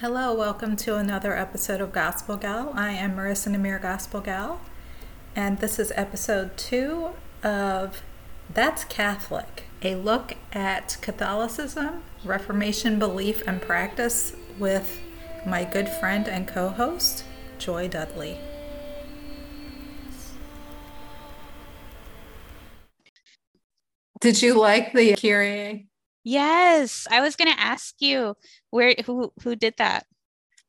Hello, welcome to another episode of Gospel Gal. I am Marissa Namir, Gospel Gal, and this is episode 2 of That's Catholic, a look at Catholicism, Reformation belief and practice with my good friend and co-host, Joy Dudley. Did you like the Kyrie? Yes, I was going to ask you who did that.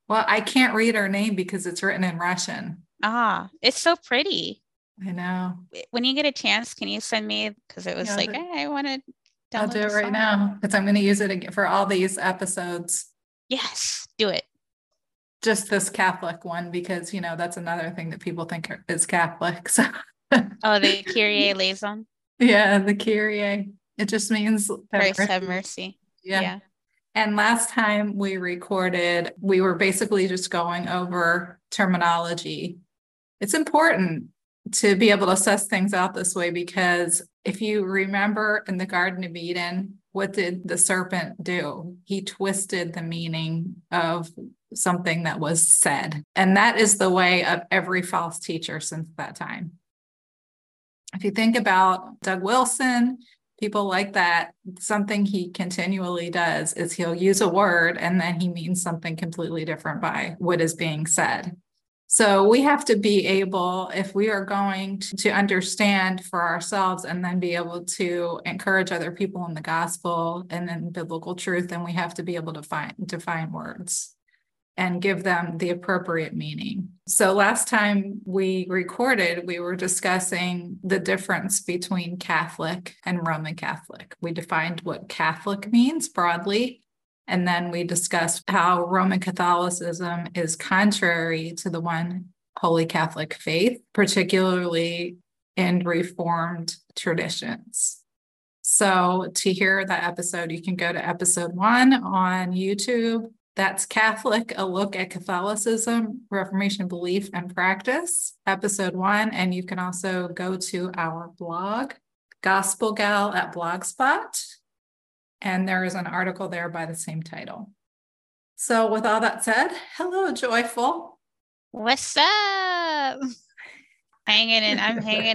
Well, I can't read her name because it's written in Russian. Ah, it's so pretty. I know. When you get a chance, can you send me? Because it was I want to. I'll do it right now because I'm going to use it again for all these episodes. Yes, do it. Just this Catholic one because that's another thing that people think is Catholic. So. Oh, the Kyrie eleison. Yeah, the Kyrie. It just means grace, have mercy. Yeah. And last time we recorded, we were basically just going over terminology. It's important to be able to suss things out this way, because if you remember in the Garden of Eden, what did the serpent do? He twisted the meaning of something that was said. And that is the way of every false teacher since that time. If you think about Doug Wilson, people like that, something he continually does is he'll use a word and then he means something completely different by what is being said. So we have to be able, if we are going to understand for ourselves and then be able to encourage other people in the gospel and in biblical truth, then we have to be able to define words and give them the appropriate meaning. So last time we recorded, we were discussing the difference between Catholic and Roman Catholic. We defined what Catholic means broadly, and then we discussed how Roman Catholicism is contrary to the one Holy Catholic faith, particularly in Reformed traditions. So to hear that episode, you can go to episode 1 on YouTube. That's Catholic, a look at Catholicism, Reformation belief and practice, episode 1. And you can also go to our blog, Gospel Gal at Blogspot. And there is an article there by the same title. So with all that said, hello, Joyful. What's up? I'm hanging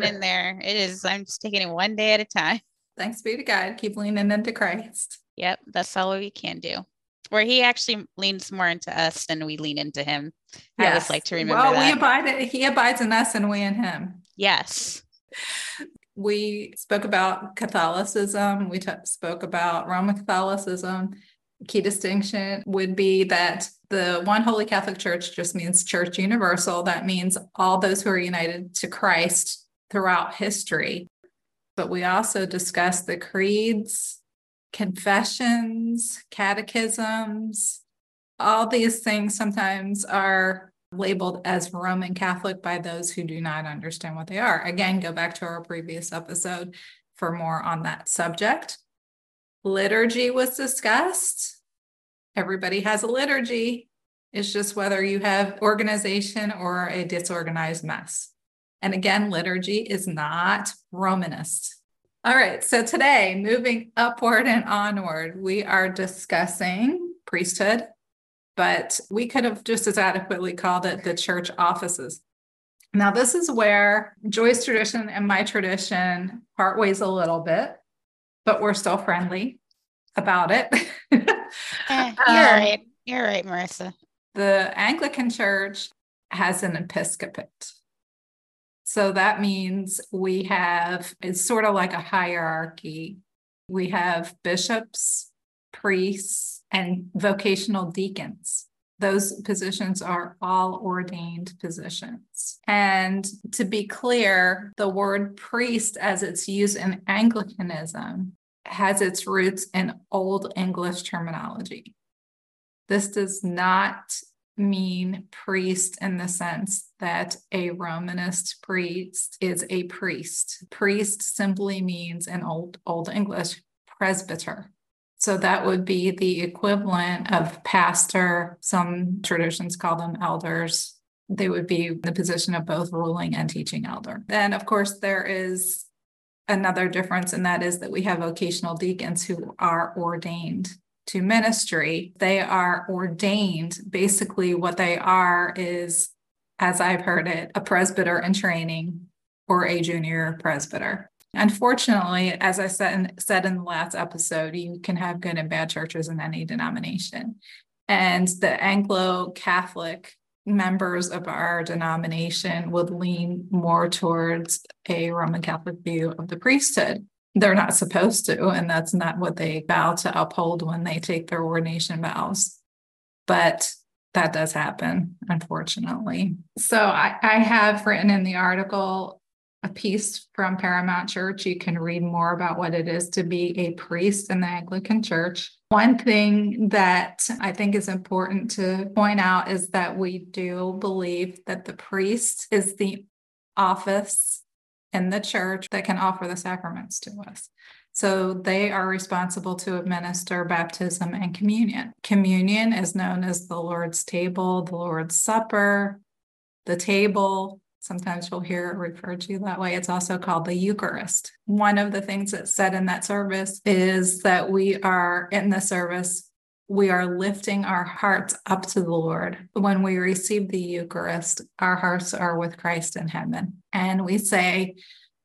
in there. It is, I'm just taking it one day at a time. Thanks be to God. Keep leaning into Christ. Yep, that's all we can do. Where he actually leans more into us than we lean into him. Yes. I always like to remember that. He abides in us and we in him. Yes. We spoke about Catholicism. We spoke about Roman Catholicism. Key distinction would be that the one Holy Catholic Church just means church universal. That means all those who are united to Christ throughout history. But we also discussed the creeds, confessions, catechisms, all these things sometimes are labeled as Roman Catholic by those who do not understand what they are. Again, go back to our previous episode for more on that subject. Liturgy was discussed. Everybody has a liturgy. It's just whether you have organization or a disorganized mess. And again, liturgy is not Romanist. All right, so today, moving upward and onward, we are discussing priesthood, but we could have just as adequately called it the church offices. Now, this is where Joy's tradition and my tradition part ways a little bit, but we're still friendly about it. You're right. You're right, Marissa. The Anglican Church has an episcopate. So that means it's sort of like a hierarchy. We have bishops, priests, and vocational deacons. Those positions are all ordained positions. And to be clear, the word priest as it's used in Anglicanism has its roots in Old English terminology. This does not mean priest in the sense that a Romanist priest is a priest. Priest simply means in Old English presbyter. So that would be the equivalent of pastor. Some traditions call them elders. They would be the position of both ruling and teaching elder. Then, of course, there is another difference, and that is that we have vocational deacons who are ordained to ministry. They are ordained. Basically, what they are is, as I've heard it, a presbyter in training or a junior presbyter. Unfortunately, as I said in the last episode, you can have good and bad churches in any denomination. And the Anglo-Catholic members of our denomination would lean more towards a Roman Catholic view of the priesthood. They're not supposed to, and that's not what they vow to uphold when they take their ordination vows. But that does happen, unfortunately. So I have written in the article a piece from Paramount Church. You can read more about what it is to be a priest in the Anglican Church. One thing that I think is important to point out is that we do believe that the priest is the office in the church that can offer the sacraments to us. So they are responsible to administer baptism and communion. Communion is known as the Lord's table, the Lord's supper, the table. Sometimes you'll hear it referred to that way. It's also called the Eucharist. One of the things that's said in that service is that we are lifting our hearts up to the Lord. When we receive the Eucharist, our hearts are with Christ in heaven. And we say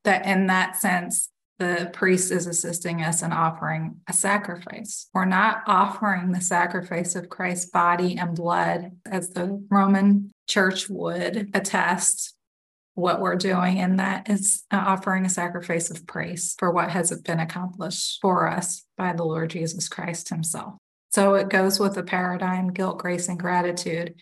that in that sense, the priest is assisting us in offering a sacrifice. We're not offering the sacrifice of Christ's body and blood, as the Roman Church would attest. What we're doing, and that is offering a sacrifice of praise for what has been accomplished for us by the Lord Jesus Christ himself. So it goes with the paradigm, guilt, grace, and gratitude.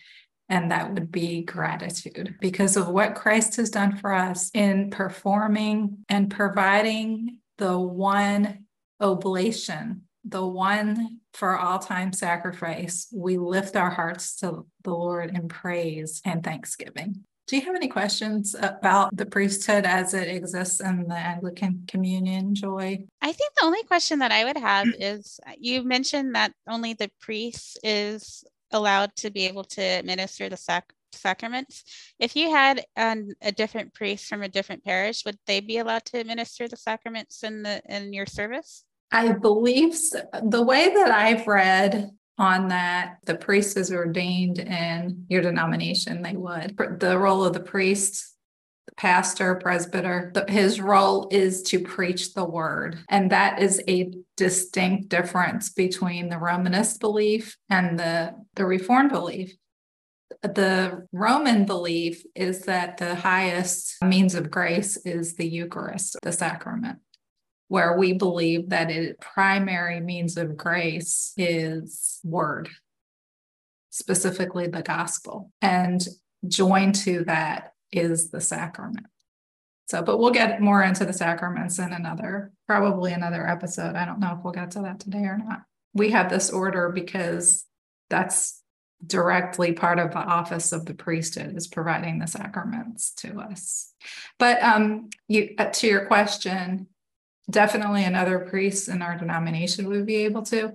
And that would be gratitude because of what Christ has done for us in performing and providing the one oblation, the one for all time sacrifice. We lift our hearts to the Lord in praise and thanksgiving. Do you have any questions about the priesthood as it exists in the Anglican communion, Joy? I think the only question that I would have is, you mentioned that only the priest is allowed to be able to administer the sacraments. If you had a different priest from a different parish, would they be allowed to administer the sacraments in your service? I believe so. The way that I've read on that, the priest is ordained in your denomination, they would. The role of the priest, the pastor, presbyter, his role is to preach the word. And that is a distinct difference between the Romanist belief and the Reformed belief. The Roman belief is that the highest means of grace is the Eucharist, the sacrament, where we believe that its primary means of grace is word, specifically the gospel. And joined to that is the sacrament. So, but we'll get more into the sacraments in probably another episode. I don't know if we'll get to that today or not. We have this order because that's directly part of the office of the priesthood, is providing the sacraments to us. But to your question, definitely another priest in our denomination would be able to.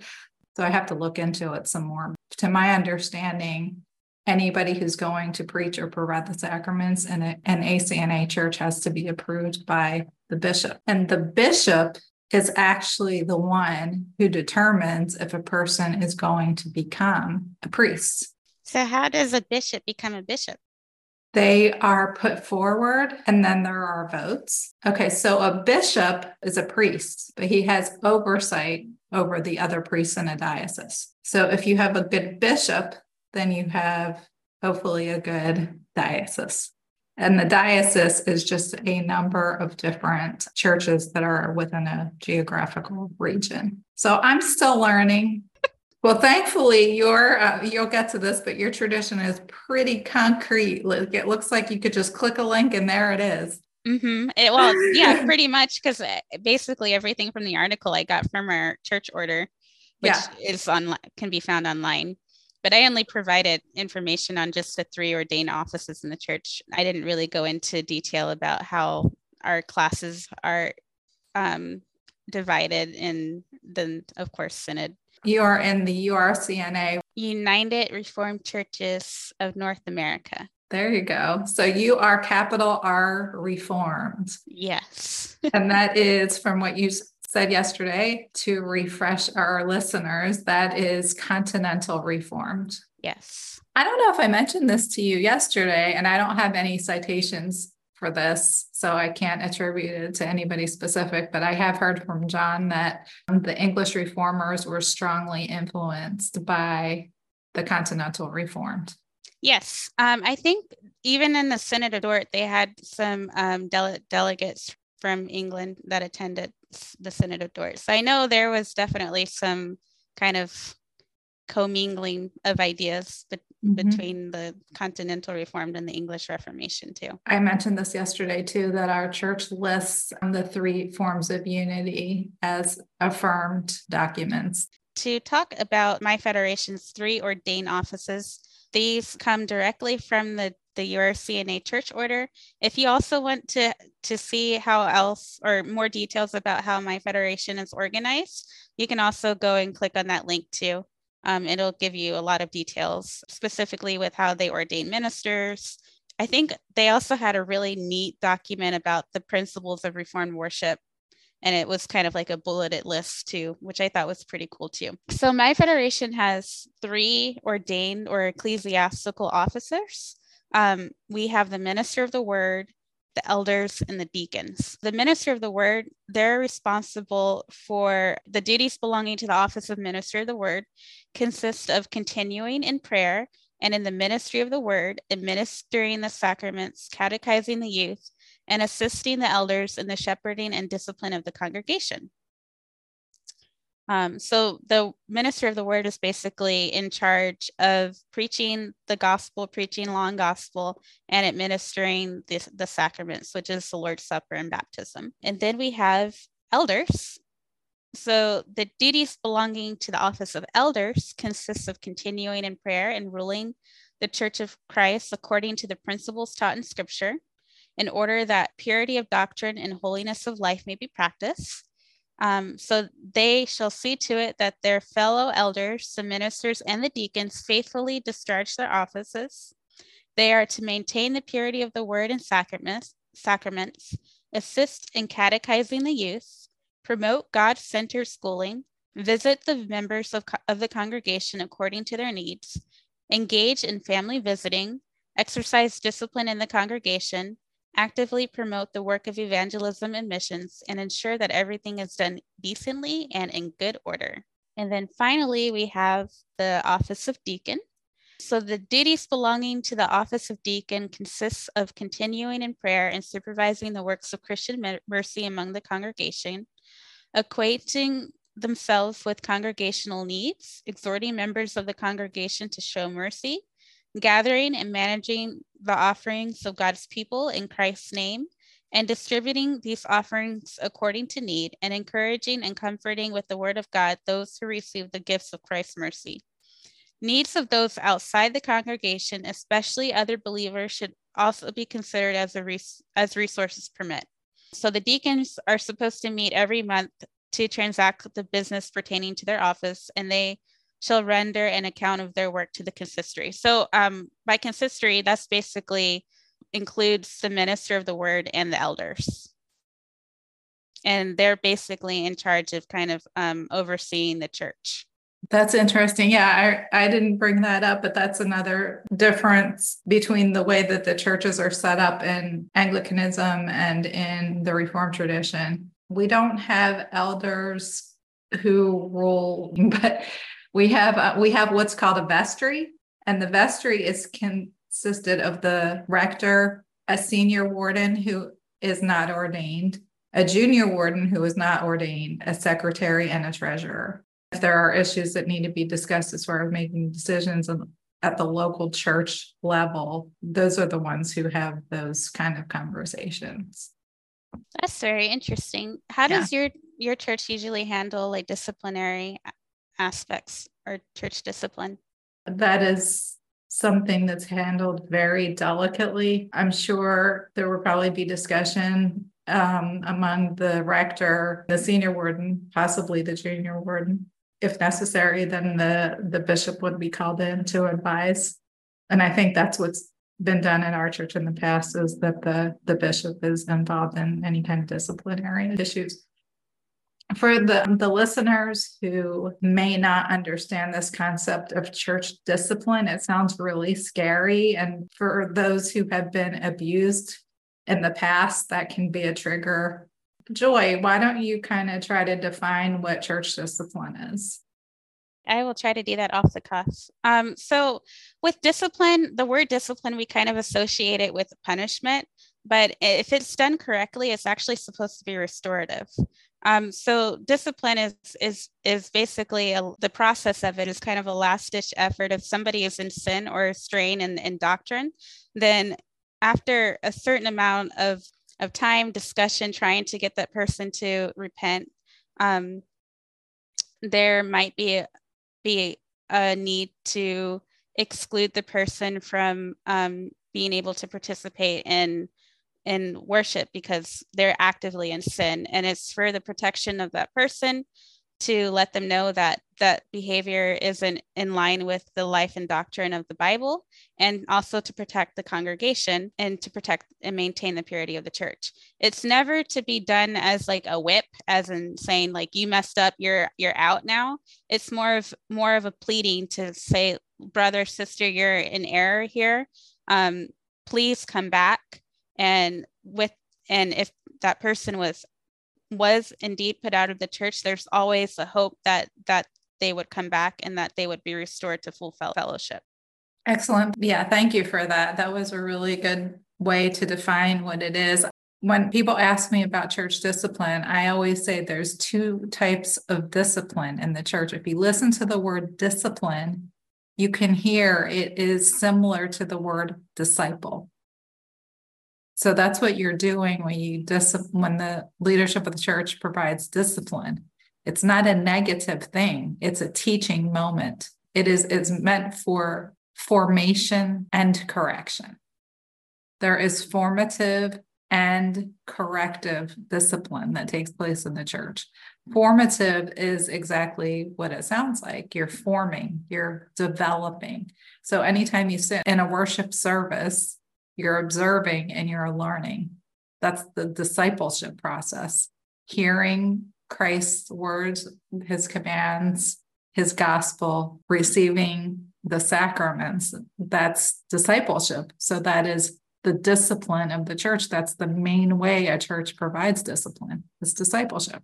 So I have to look into it some more. To my understanding, anybody who's going to preach or provide the sacraments in an ACNA church has to be approved by the bishop. And the bishop is actually the one who determines if a person is going to become a priest. So how does a bishop become a bishop? They are put forward, and then there are votes. Okay, so a bishop is a priest, but he has oversight over the other priests in a diocese. So if you have a good bishop, then you have hopefully a good diocese. And the diocese is just a number of different churches that are within a geographical region. So I'm still learning. Well, thankfully, you'll get to this, but your tradition is pretty concrete. It looks like you could just click a link and there it is. Mm-hmm. Yeah, pretty much, because basically everything from the article I got from our church order, which is can be found online. But I only provided information on just the 3 ordained offices in the church. I didn't really go into detail about how our classes are divided, and then, of course, Synod. You are in the URCNA. United Reformed Churches of North America. There you go. So you are capital R Reformed. Yes. And that is, from what you said yesterday to refresh our listeners, that is Continental Reformed. Yes. I don't know if I mentioned this to you yesterday, and I don't have any citations for this, so I can't attribute it to anybody specific, but I have heard from John that the English Reformers were strongly influenced by the Continental Reformed. Yes. I think even in the Synod of Dort, they had some delegates from England that attended the Synod of Dort. So I know there was definitely some kind of commingling of ideas between the Continental Reformed and the English Reformation too. I mentioned this yesterday too, that our church lists the three forms of unity as affirmed documents. To talk about my federation's three ordained offices, these come directly from the URCNA church order. If you also want to see how else or more details about how my federation is organized, you can also go and click on that link too. It'll give you a lot of details, specifically with how they ordain ministers. I think they also had a really neat document about the principles of Reformed worship, and it was kind of like a bulleted list too, which I thought was pretty cool too. So my federation has three ordained or ecclesiastical officers. We have the minister of the word, the elders, and the deacons. The minister of the word, they're responsible for the duties belonging to the office of minister of the word, consist of continuing in prayer and in the ministry of the word, administering the sacraments, catechizing the youth, and assisting the elders in the shepherding and discipline of the congregation. So the minister of the word is basically in charge of preaching the gospel, preaching long gospel, and administering the sacraments, which is the Lord's Supper and baptism. And then we have elders. So the duties belonging to the office of elders consists of continuing in prayer and ruling the Church of Christ according to the principles taught in Scripture, in order that purity of doctrine and holiness of life may be practiced. So they shall see to it that their fellow elders, the ministers, and the deacons faithfully discharge their offices. They are to maintain the purity of the word and sacraments, assist in catechizing the youth, promote God-centered schooling, visit the members of the congregation according to their needs, engage in family visiting, exercise discipline in the congregation, actively promote the work of evangelism and missions, and ensure that everything is done decently and in good order. And then finally, we have the office of deacon. So the duties belonging to the office of deacon consists of continuing in prayer and supervising the works of Christian mercy among the congregation, acquainting themselves with congregational needs, exhorting members of the congregation to show mercy, gathering and managing the offerings of God's people in Christ's name, and distributing these offerings according to need, and encouraging and comforting with the word of God those who receive the gifts of Christ's mercy. Needs of those outside the congregation, especially other believers, should also be considered as resources permit. So the deacons are supposed to meet every month to transact the business pertaining to their office, and they shall render an account of their work to the consistory. So by consistory, that's basically includes the minister of the word and the elders. And they're basically in charge of kind of overseeing the church. That's interesting. Yeah, I didn't bring that up, but that's another difference between the way that the churches are set up in Anglicanism and in the Reformed tradition. We don't have elders who rule, but we have what's called a vestry, and the vestry is consisted of the rector, a senior warden who is not ordained, a junior warden who is not ordained, a secretary, and a treasurer. If there are issues that need to be discussed as far as making decisions at the local church level, those are the ones who have those kind of conversations. That's very interesting. How does your church usually handle like disciplinary aspects or church discipline? That is something that's handled very delicately. I'm sure there will probably be discussion among the rector, the senior warden, possibly the junior warden. If necessary, then the bishop would be called in to advise. And I think that's what's been done in our church in the past, is that the bishop is involved in any kind of disciplinary issues. For the listeners who may not understand this concept of church discipline, it sounds really scary. And for those who have been abused in the past, that can be a trigger. Joy, why don't you kind of try to define what church discipline is? I will try to do that off the cuff. So with discipline, the word discipline, we kind of associate it with punishment. But if it's done correctly, it's actually supposed to be restorative. So discipline is basically the process of it is kind of a last ditch effort. If somebody is in sin or strain in doctrine, then after a certain amount of time, discussion, trying to get that person to repent, there might be a need to exclude the person from being able to participate in worship because they're actively in sin. And it's for the protection of that person to let them know that that behavior isn't in line with the life and doctrine of the Bible, and also to protect the congregation and to protect and maintain the purity of the church. It's never to be done as like a whip, as in saying like, you messed up, you're out now. It's more of a pleading to say, brother, sister, you're in error here. Please come back. And if that person was indeed put out of the church, there's always a hope that they would come back and that they would be restored to full fellowship. Excellent. Yeah, thank you for that. That was a really good way to define what it is. When people ask me about church discipline, I always say there's two types of discipline in the church. If you listen to the word discipline, you can hear it is similar to the word disciple. So that's what you're doing when when the leadership of the church provides discipline. It's not a negative thing. It's a teaching moment. It's meant for formation and correction. There is formative and corrective discipline that takes place in the church. Formative is exactly what it sounds like. You're forming, you're developing. So anytime you sit in a worship service, you're observing and you're learning. That's the discipleship process. Hearing Christ's words, his commands, his gospel, receiving the sacraments, that's discipleship. So that is the discipline of the church. That's the main way a church provides discipline, is discipleship.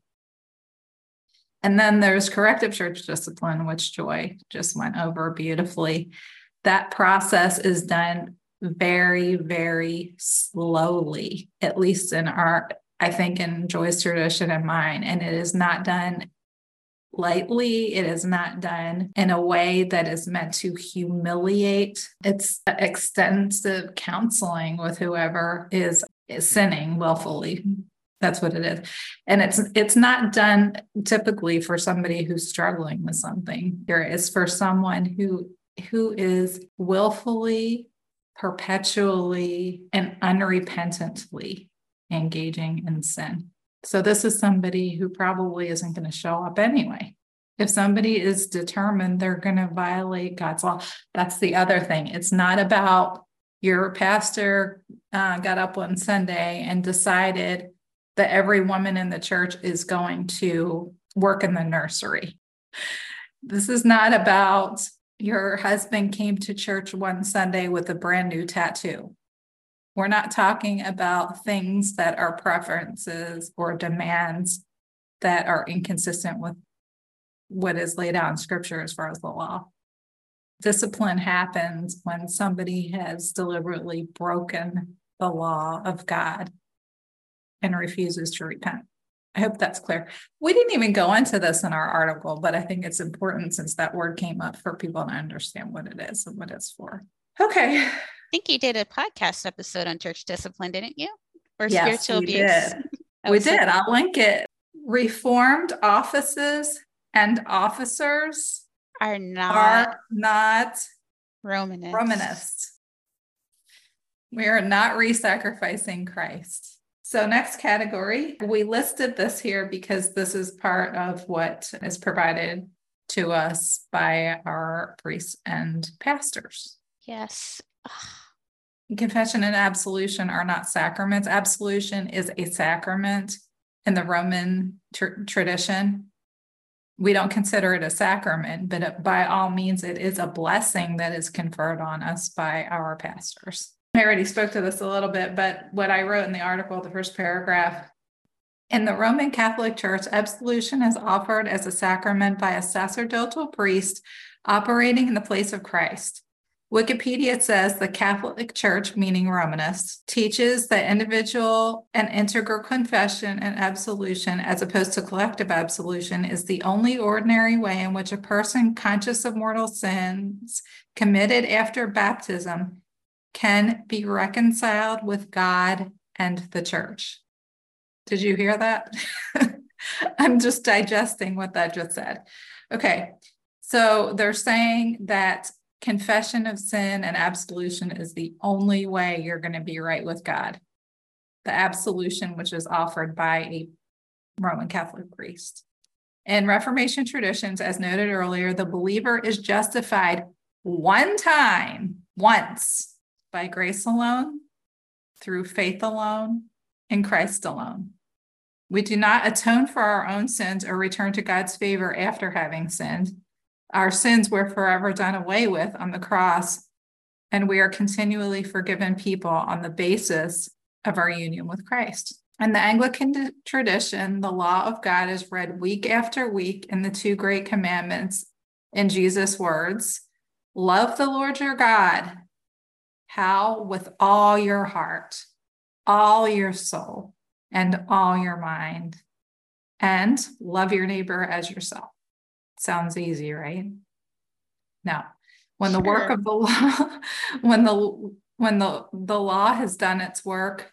And then there's corrective church discipline, which Joy just went over beautifully. That process is done very, very slowly, at least in I think in Joy's tradition and mine. And it is not done lightly. It is not done in a way that is meant to humiliate. It's extensive counseling with whoever is sinning willfully. That's what it is. And it's not done typically for somebody who's struggling with something. It's for someone who is willfully, perpetually, and unrepentantly engaging in sin. So this is somebody who probably isn't going to show up anyway. If somebody is determined they're going to violate God's law, that's the other thing. It's not about your pastor got up one Sunday and decided that every woman in the church is going to work in the nursery. This is not about your husband came to church one Sunday with a brand new tattoo. We're not talking about things that are preferences or demands that are inconsistent with what is laid out in scripture as far as the law. Discipline happens when somebody has deliberately broken the law of God and refuses to repent. I hope that's clear. We didn't even go into this in our article, but I think it's important since that word came up for people to understand what it is and what it's for. Okay. I think you did a podcast episode on church discipline, didn't you? Or yes, spiritual abuse. We did. I'll link it. Reformed offices and officers are not Romanists. We are not re-sacrificing Christ. So next category, we listed this here because this is part of what is provided to us by our priests and pastors. Yes. Ugh. Confession and absolution are not sacraments. Absolution is a sacrament. in the Roman tradition. We don't consider it a sacrament, but it, by all means, it is a blessing that is conferred on us by our pastors. I already spoke to this a little bit, but what I wrote in the article, the first paragraph, in the Roman Catholic Church, absolution is offered as a sacrament by a sacerdotal priest operating in the place of Christ. Wikipedia says the Catholic Church, meaning Romanists, teaches that individual and integral confession and absolution, as opposed to collective absolution, is the only ordinary way in which a person conscious of mortal sins committed after baptism can be reconciled with God and the Church. Did you hear that? I'm just digesting what that just said. Okay, so they're saying that confession of sin and absolution is the only way you're going to be right with God. The absolution, which is offered by a Roman Catholic priest. In Reformation traditions, as noted earlier, the believer is justified once, by grace alone, through faith alone, in Christ alone. We do not atone for our own sins or return to God's favor after having sinned. Our sins were forever done away with on the cross, and we are continually forgiven people on the basis of our union with Christ. In the Anglican tradition, the law of God is read week after week in the two great commandments in Jesus' words, love the Lord your God, how? With all your heart, all your soul, and all your mind, and love your neighbor as yourself. Sounds easy, right? No. When the work of the law, when the law has done its work,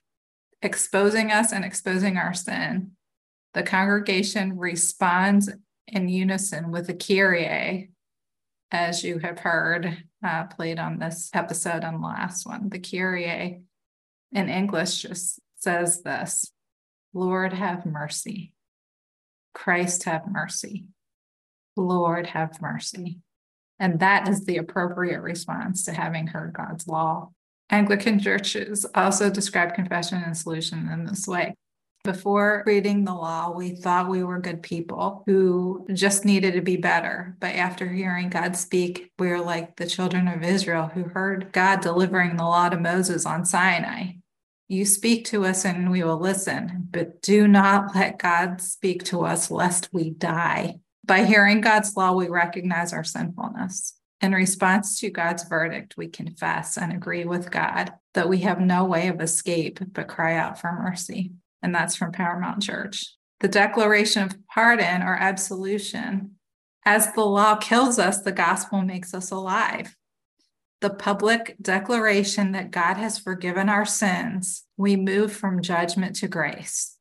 exposing us and exposing our sin, the congregation responds in unison with the Kyrie, as you have heard played on this episode and the last one. The Kyrie in English just says this, Lord, have mercy. Christ, have mercy. Lord, have mercy. And that is the appropriate response to having heard God's law. Anglican churches also describe confession and absolution in this way. Before reading the law, we thought we were good people who just needed to be better. But after hearing God speak, we were like the children of Israel who heard God delivering the law to Moses on Sinai. You speak to us and we will listen, but do not let God speak to us lest we die. By hearing God's law, we recognize our sinfulness. In response to God's verdict, we confess and agree with God that we have no way of escape but cry out for mercy. And that's from Paramount Church. The declaration of pardon or absolution. As the law kills us, the gospel makes us alive. The public declaration that God has forgiven our sins, we move from judgment to grace.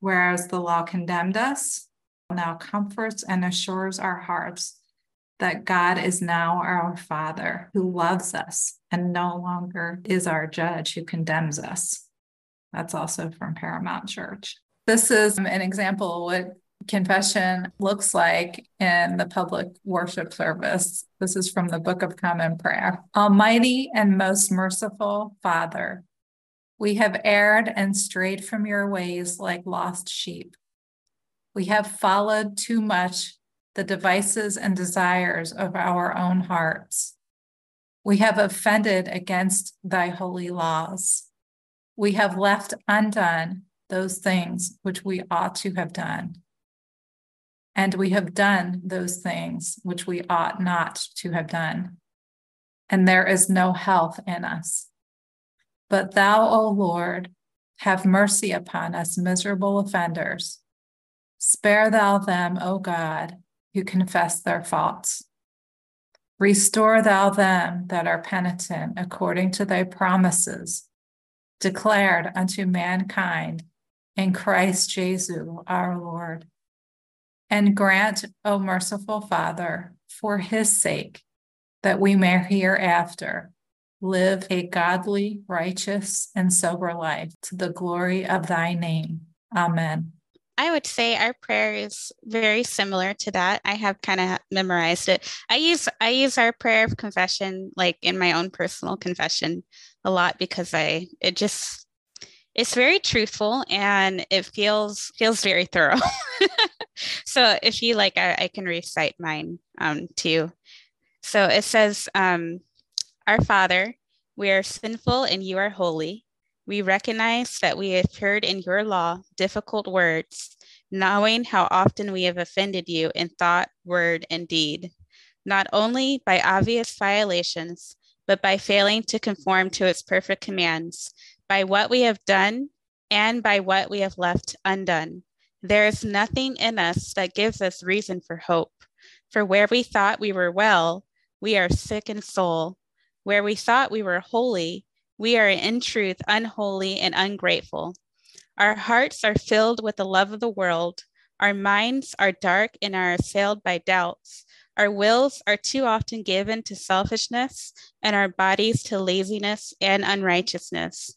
Whereas the law condemned us, now comforts and assures our hearts that God is now our Father who loves us and no longer is our judge who condemns us. That's also from Paramount Church. This is an example of what confession looks like in the public worship service. This is from the Book of Common Prayer. Almighty and most merciful Father, we have erred and strayed from your ways like lost sheep. We have followed too much the devices and desires of our own hearts. We have offended against thy holy laws. We have left undone those things which we ought to have done. And we have done those things which we ought not to have done. And there is no health in us. But thou, O Lord, have mercy upon us miserable offenders. Spare thou them, O God, who confess their faults. Restore thou them that are penitent according to thy promises, declared unto mankind in Christ Jesus our Lord. And grant, O merciful Father, for his sake, that we may hereafter live a godly, righteous, and sober life to the glory of thy name. Amen. I would say our prayer is very similar to that. I have kind of memorized it. I use our prayer of confession, like in my own personal confession a lot, because I, it just, It's very truthful and it feels very thorough. So if you like, I can recite mine to you. So it says, Our Father, we are sinful and you are holy. We recognize that we have heard in your law difficult words, knowing how often we have offended you in thought, word, and deed, not only by obvious violations, but by failing to conform to its perfect commands, by what we have done and by what we have left undone. There is nothing in us that gives us reason for hope. For where we thought we were well, we are sick in soul. Where we thought we were holy, we are in truth unholy and ungrateful. Our hearts are filled with the love of the world. Our minds are dark and are assailed by doubts. Our wills are too often given to selfishness and our bodies to laziness and unrighteousness.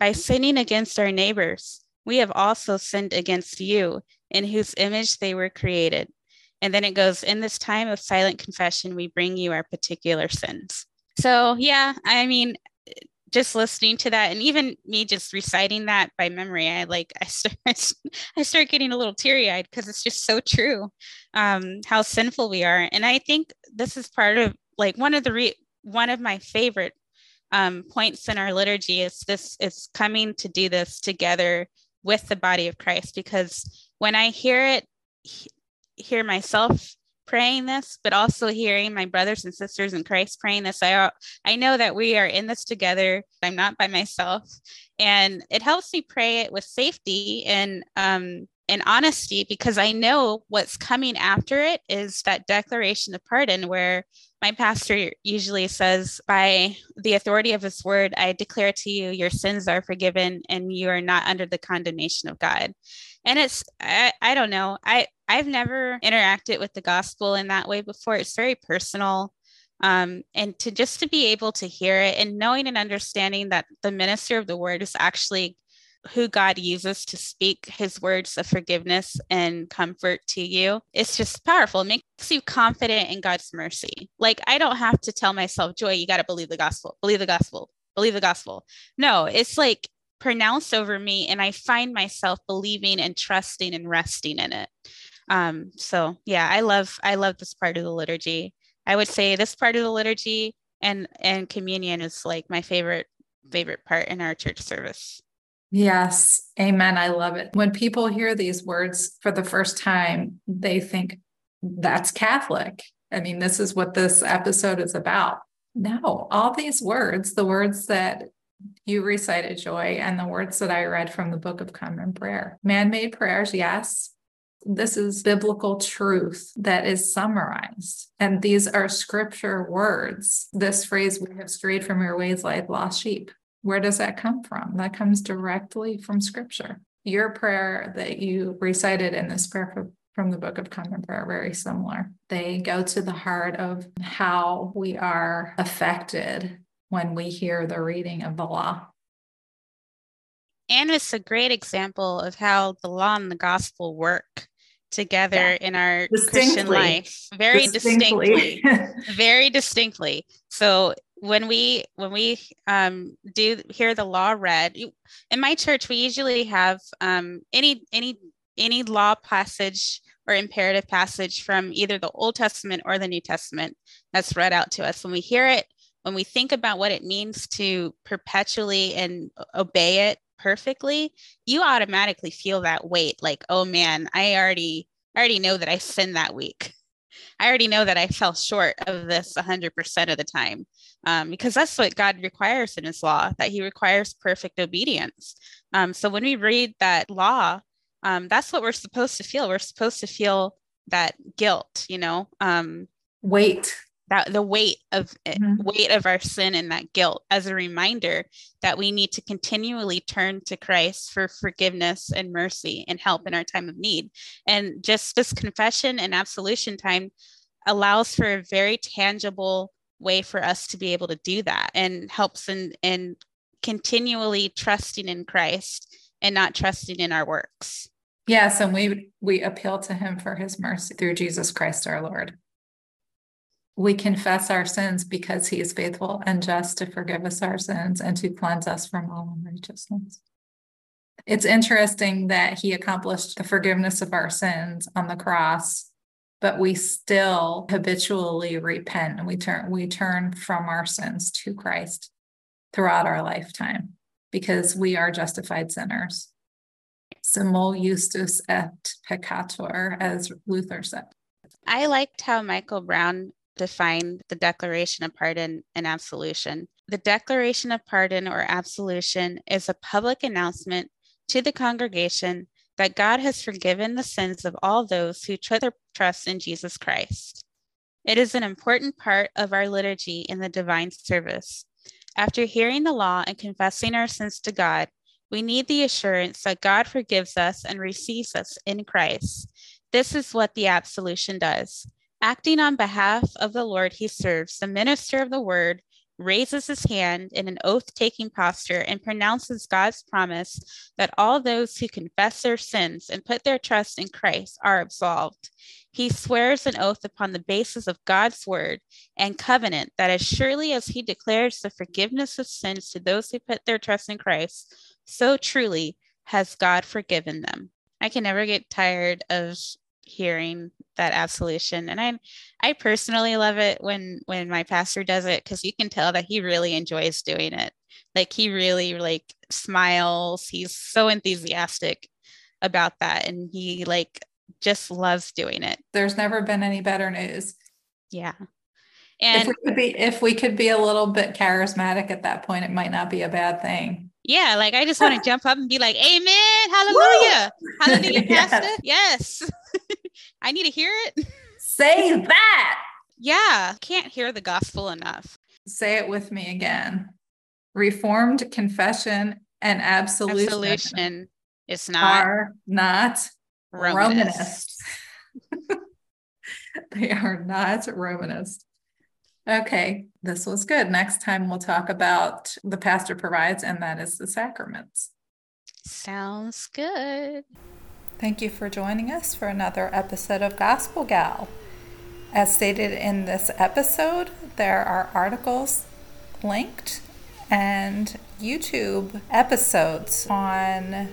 By sinning against our neighbors, we have also sinned against you, in whose image they were created. And then it goes, in this time of silent confession, we bring you our particular sins. So, yeah, I mean, just listening to that and even me just reciting that by memory, I start getting a little teary eyed because it's just so true, how sinful we are. And I think this is part of like one of my favorite points in our liturgy is this, it's coming to do this together with the body of Christ, because when I hear myself praying this, but also hearing my brothers and sisters in Christ praying this, I know that we are in this together. I'm not by myself, and it helps me pray it with safety and honesty, because I know what's coming after it is that declaration of pardon, where my pastor usually says, by the authority of his word, I declare to you, your sins are forgiven and you are not under the condemnation of God. And it's, I don't know. I've never interacted with the gospel in that way before. It's very personal. And to be able to hear it and knowing and understanding that the minister of the word is actually who God uses to speak his words of forgiveness and comfort to you. It's just powerful. It makes you confident in God's mercy. Like, I don't have to tell myself, Joy, you got to believe the gospel. No, it's like pronounced over me. And I find myself believing and trusting and resting in it. So yeah, I love this part of the liturgy. I would say this part of the liturgy and communion is like my favorite part in our church service. Yes. Amen. I love it. When people hear these words for the first time, they think that's Catholic. I mean, this is what this episode is about. No, all these words, the words that you recited, Joy, and the words that I read from the Book of Common Prayer, man-made prayers. Yes. This is biblical truth that is summarized. And these are scripture words. This phrase, we have strayed from your ways like lost sheep. Where does that come from? That comes directly from scripture. Your prayer that you recited in this prayer from the Book of Common Prayer are very similar. They go to the heart of how we are affected when we hear the reading of the law. And it's a great example of how the law and the gospel work together in our Christian life. Very distinctly. Very distinctly. So when we do hear the law read in my church, we usually have any law passage or imperative passage from either the Old Testament or the New Testament that's read out to us. When we hear it, when we think about what it means to perpetually and obey it perfectly, you automatically feel that weight. Like, oh man, I already know that I sinned that week. I already know that I fell short of this 100% of the time, because that's what God requires in his law, that he requires perfect obedience. So when we read that law, that's what we're supposed to feel. We're supposed to feel that guilt, weight, that the weight of our sin and that guilt as a reminder that we need to continually turn to Christ for forgiveness and mercy and help in our time of need. And just this confession and absolution time allows for a very tangible way for us to be able to do that, and helps in continually trusting in Christ and not trusting in our works. Yes. And we appeal to him for his mercy through Jesus Christ, our Lord. We confess our sins because he is faithful and just to forgive us our sins and to cleanse us from all unrighteousness. It's interesting that he accomplished the forgiveness of our sins on the cross, but we still habitually repent and we turn from our sins to Christ throughout our lifetime because we are justified sinners. Simul justus et peccator, as Luther said. I liked how Michael Brown defined the declaration of pardon and absolution. The declaration of pardon or absolution is a public announcement to the congregation that God has forgiven the sins of all those who put their trust in Jesus Christ. It is an important part of our liturgy in the divine service. After hearing the law and confessing our sins to God, we need the assurance that God forgives us and receives us in Christ. This is what the absolution does. Acting on behalf of the Lord he serves, the minister of the word raises his hand in an oath-taking posture and pronounces God's promise that all those who confess their sins and put their trust in Christ are absolved. He swears an oath upon the basis of God's word and covenant that as surely as he declares the forgiveness of sins to those who put their trust in Christ, so truly has God forgiven them. I can never get tired of hearing that absolution. And I personally love it when my pastor does it, because you can tell that he really enjoys doing it. Like he really smiles. He's so enthusiastic about that. And he just loves doing it. There's never been any better news. Yeah. And if we could be a little bit charismatic at that point, it might not be a bad thing. Yeah, I just want to jump up and be like, amen, hallelujah, woo! Hallelujah, Pastor, yes. I need to hear it. Say that. Yeah, can't hear the gospel enough. Say it with me again. Reformed confession and absolution is not Romanist. They are not Romanist. Okay, this was good. Next time we'll talk about the pastor provides, and that is the sacraments. Sounds good. Thank you for joining us for another episode of Gospel Gal. As stated in this episode, there are articles linked and YouTube episodes on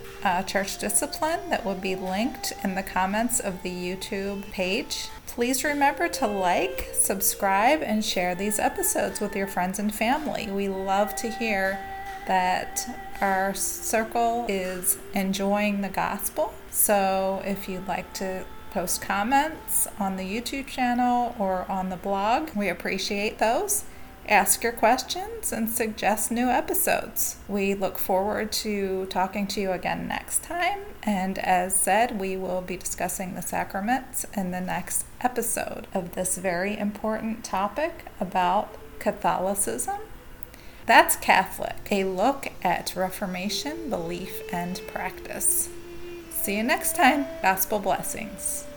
church discipline that will be linked in the comments of the YouTube page. Please remember to like, subscribe, and share these episodes with your friends and family. We love to hear that our circle is enjoying the gospel. So if you'd like to post comments on the YouTube channel or on the blog, we appreciate those. Ask your questions and suggest new episodes. We look forward to talking to you again next time. And as said, we will be discussing the sacraments in the next episode of this very important topic about Catholicism. That's Catholic, a look at Reformation, belief, and practice. See you next time. Gospel blessings.